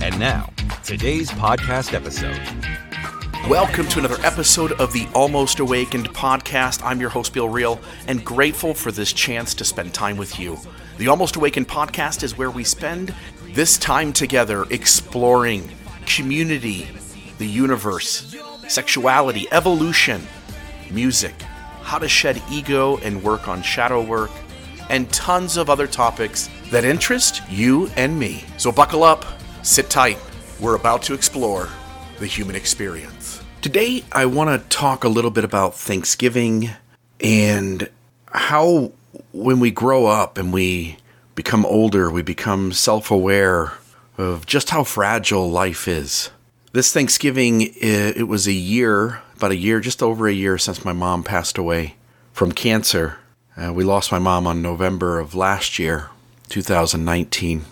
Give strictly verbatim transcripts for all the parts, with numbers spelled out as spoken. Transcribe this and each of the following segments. And now, today's podcast episode. Welcome to another episode of the Almost Awakened podcast. I'm your host, Bill Reel, and grateful for this chance to spend time with you. The Almost Awakened podcast is where we spend this time together exploring community, the universe, sexuality, evolution, music, how to shed ego and work on shadow work, and tons of other topics that interest you and me. So buckle up, sit tight. We're about to explore the human experience. Today, I want to talk a little bit about Thanksgiving and how when we grow up and we become older, we become self-aware of just how fragile life is. This Thanksgiving, it was a year, about a year, just over a year since my mom passed away from cancer. Uh, we lost my mom on November of last year, two thousand nineteen.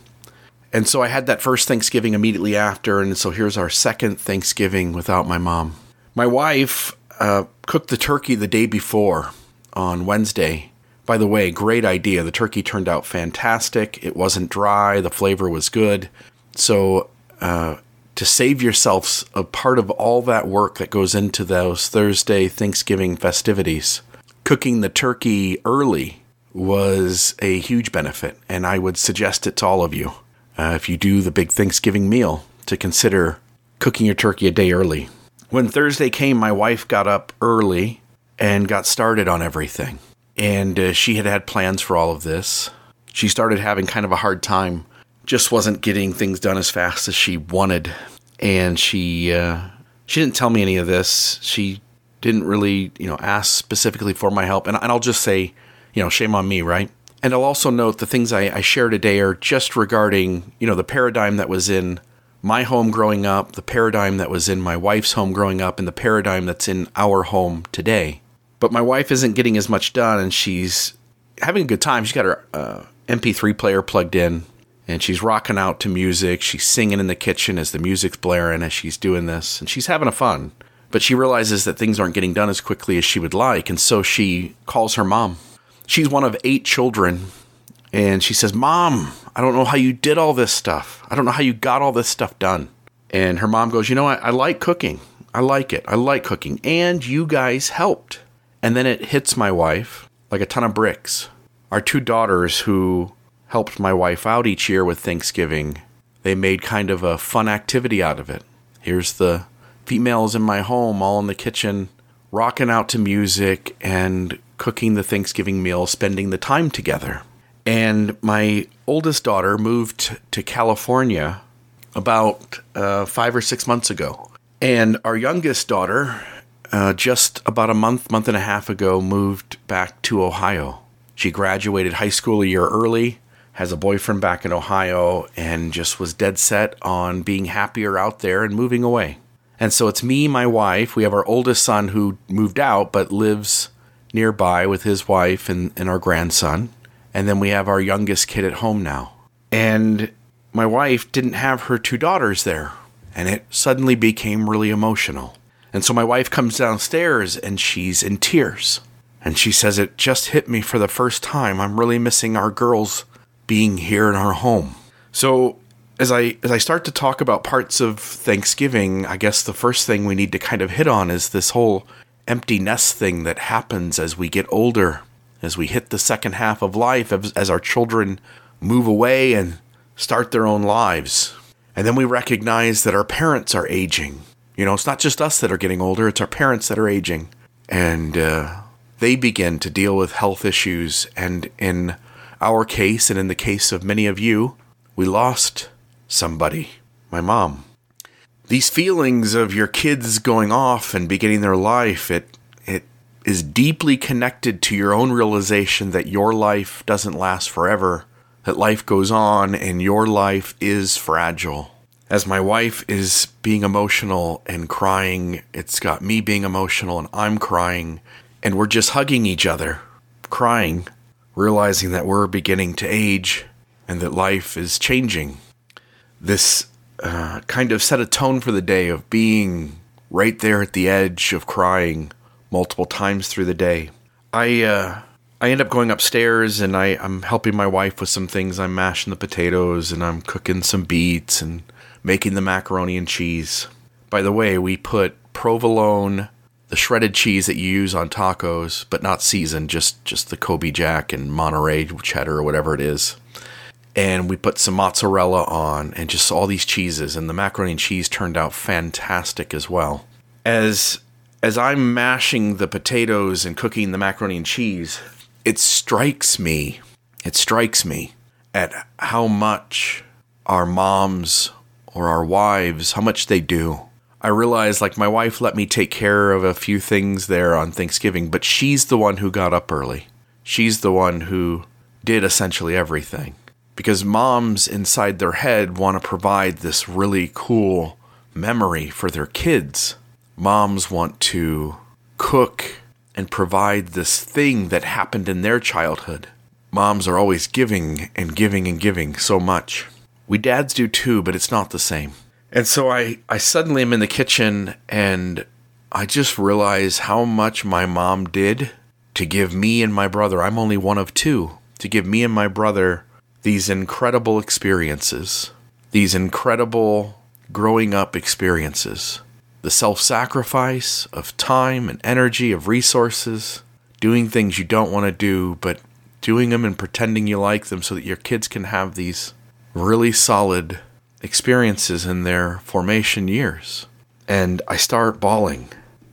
And so I had that first Thanksgiving immediately after, and so here's our second Thanksgiving without my mom. My wife uh, cooked the turkey the day before on Wednesday. By the way, great idea. The turkey turned out fantastic. It wasn't dry. The flavor was good. So uh, to save yourselves a part of all that work that goes into those Thursday Thanksgiving festivities, cooking the turkey early was a huge benefit. And I would suggest it to all of you, uh, if you do the big Thanksgiving meal, to consider cooking your turkey a day early. When Thursday came, my wife got up early and got started on everything. And uh, she had had plans for all of this. She started having kind of a hard time, just wasn't getting things done as fast as she wanted. And she uh, she didn't tell me any of this. She didn't really, you know, ask specifically for my help. And, and I'll just say, you know, shame on me, right? And I'll also note the things I, I share today are just regarding, you know, the paradigm that was in my home growing up, the paradigm that was in my wife's home growing up, and the paradigm that's in our home today. But my wife isn't getting as much done, and she's having a good time. She's got her uh, M P three player plugged in, and she's rocking out to music. She's singing in the kitchen as the music's blaring as she's doing this, and she's having a fun. But she realizes that things aren't getting done as quickly as she would like, and so she calls her mom. She's one of eight children, and she says, "Mom, I don't know how you did all this stuff. I don't know how you got all this stuff done." And her mom goes, "You know, I, I like cooking. I like it. I like cooking. And you guys helped." And then it hits my wife like a ton of bricks. Our two daughters, who helped my wife out each year with Thanksgiving, they made kind of a fun activity out of it. Here's the females in my home, all in the kitchen, rocking out to music and cooking the Thanksgiving meal, spending the time together. And my oldest daughter moved to California about uh, five or six months ago. And our youngest daughter, Uh, just about a month, month and a half ago, moved back to Ohio. She graduated high school a year early, has a boyfriend back in Ohio, and just was dead set on being happier out there and moving away. And so it's me, my wife. We have our oldest son who moved out but lives nearby with his wife and, and our grandson. And then we have our youngest kid at home now. And my wife didn't have her two daughters there, and it suddenly became really emotional. And so my wife comes downstairs and she's in tears. And she says, "It just hit me for the first time. I'm really missing our girls being here in our home." So as I as I start to talk about parts of Thanksgiving, I guess the first thing we need to kind of hit on is this whole empty nest thing that happens as we get older, as we hit the second half of life, as, as our children move away and start their own lives. And then we recognize that our parents are aging. You know, it's not just us that are getting older, it's our parents that are aging. And uh, they begin to deal with health issues. And in our case, and in the case of many of you, we lost somebody, my mom. These feelings of your kids going off and beginning their life, it it is deeply connected to your own realization that your life doesn't last forever, that life goes on and your life is fragile. as my wife is being emotional and crying, it's got me being emotional and I'm crying, and we're just hugging each other, crying, realizing that we're beginning to age and that life is changing. This uh, kind of set a tone for the day of being right there at the edge of crying multiple times through the day. I uh, I end up going upstairs and I, I'm helping my wife with some things. I'm mashing the potatoes and I'm cooking some beets and making the macaroni and cheese. By the way, we put provolone, the shredded cheese that you use on tacos, but not seasoned, just, just the Kobe Jack and Monterey cheddar or whatever it is. And we put some mozzarella on and just all these cheeses, and the macaroni and cheese turned out fantastic as well. As as I'm mashing the potatoes and cooking the macaroni and cheese, it strikes me, it strikes me at how much our moms or our wives, how much they do. I realized, like, my wife let me take care of a few things there on Thanksgiving, but she's the one who got up early. She's the one who did essentially everything. Because moms inside their head want to provide this really cool memory for their kids. Moms want to cook and provide this thing that happened in their childhood. Moms are always giving and giving and giving so much. We dads do too, but it's not the same. And so I, I suddenly am in the kitchen and I just realize how much my mom did to give me and my brother. I'm only one of two, to give me and my brother these incredible experiences, these incredible growing up experiences, the self-sacrifice of time and energy, of resources, doing things you don't want to do, but doing them and pretending you like them so that your kids can have these really solid experiences in their formation years. And I start bawling.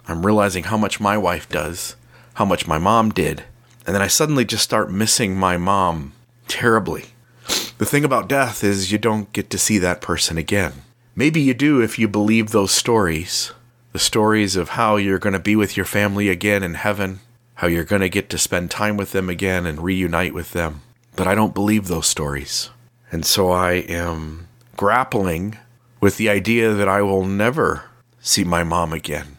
I'm realizing how much my wife does, how much my mom did. And then I suddenly just start missing my mom terribly. The thing about death is you don't get to see that person again. Maybe you do if you believe those stories, the stories of how you're going to be with your family again in heaven, how you're going to get to spend time with them again and reunite with them. But I don't believe those stories. And so I am grappling with the idea that I will never see my mom again.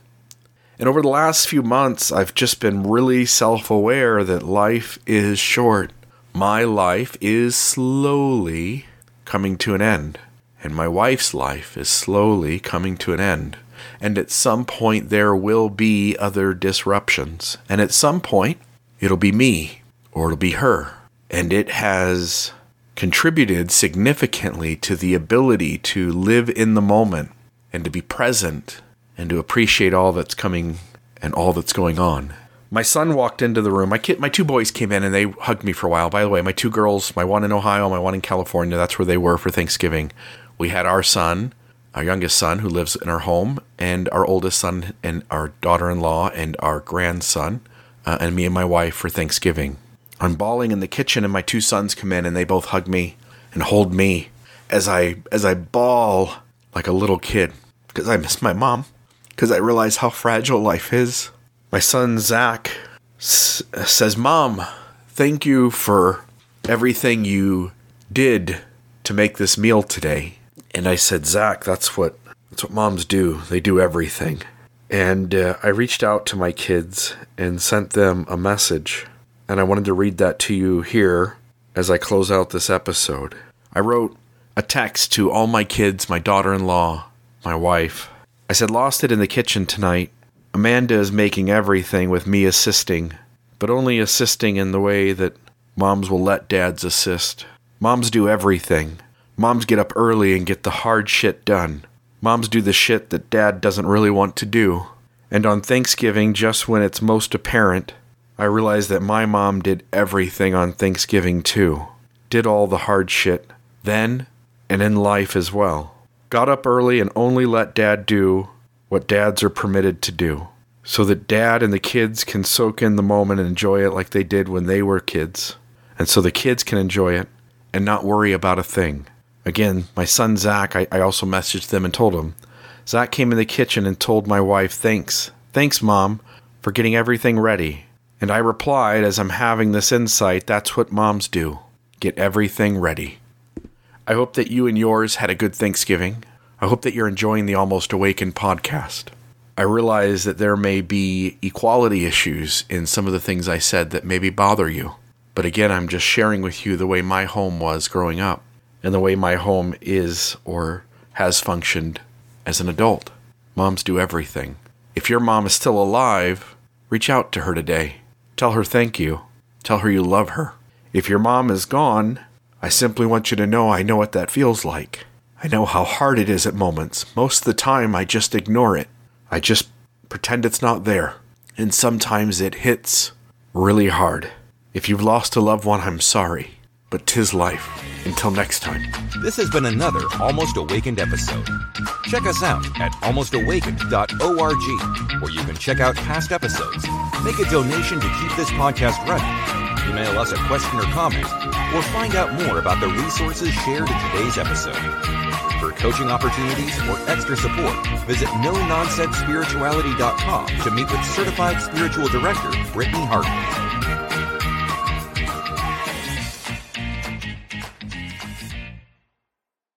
And over the last few months, I've just been really self-aware that life is short. My life is slowly coming to an end, and my wife's life is slowly coming to an end. And at some point, there will be other disruptions. And at some point, it'll be me, or it'll be her. And it has contributed significantly to the ability to live in the moment, and to be present, and to appreciate all that's coming and all that's going on. My son walked into the room. My kid, my two boys came in and they hugged me for a while. By the way, my two girls, my one in Ohio, my one in California, that's where they were for Thanksgiving. We had our son, our youngest son who lives in our home, and our oldest son and our daughter-in-law and our grandson, uh, and me and my wife for Thanksgiving. I'm bawling in the kitchen and my two sons come in and they both hug me and hold me as I, as I bawl like a little kid because I miss my mom, because I realize how fragile life is. My son, Zach, s- says, "Mom, thank you for everything you did to make this meal today." And I said, "Zach, that's what that's what moms do. They do everything." And uh, I reached out to my kids and sent them a message. And I wanted to read that to you here as I close out this episode. I wrote a text to all my kids, my daughter-in-law, my wife. I said, "Lost it in the kitchen tonight. Amanda is making everything with me assisting, but only assisting in the way that moms will let dads assist. Moms do everything. Moms get up early and get the hard shit done. Moms do the shit that dad doesn't really want to do. And on Thanksgiving, just when it's most apparent, I realized that my mom did everything on Thanksgiving too. Did all the hard shit then and in life as well. Got up early and only let dad do what dads are permitted to do, so that dad and the kids can soak in the moment and enjoy it like they did when they were kids, and so the kids can enjoy it and not worry about a thing." Again, my son Zach, I, I also messaged them and told him. Zach came in the kitchen and told my wife, thanks, thanks mom, for getting everything ready. And I replied, as I'm having this insight, that's what moms do, get everything ready. I hope that you and yours had a good Thanksgiving. I hope that you're enjoying the Almost Awakened podcast. I realize that there may be equality issues in some of the things I said that maybe bother you. But again, I'm just sharing with you the way my home was growing up and the way my home is or has functioned as an adult. Moms do everything. If your mom is still alive, reach out to her today. Tell her thank you. Tell her you love her. If your mom is gone, I simply want you to know I know what that feels like. I know how hard it is at moments. Most of the time, I just ignore it. I just pretend it's not there. And sometimes it hits really hard. If you've lost a loved one, I'm sorry. But 'tis life. Until next time. This has been another Almost Awakened episode. Check us out at almost awakened dot org, where you can check out past episodes, make a donation to keep this podcast running, email us a question or comment, or find out more about the resources shared in today's episode. For coaching opportunities or extra support, visit no nonsense spirituality dot com to meet with certified spiritual director Brittany Hartman.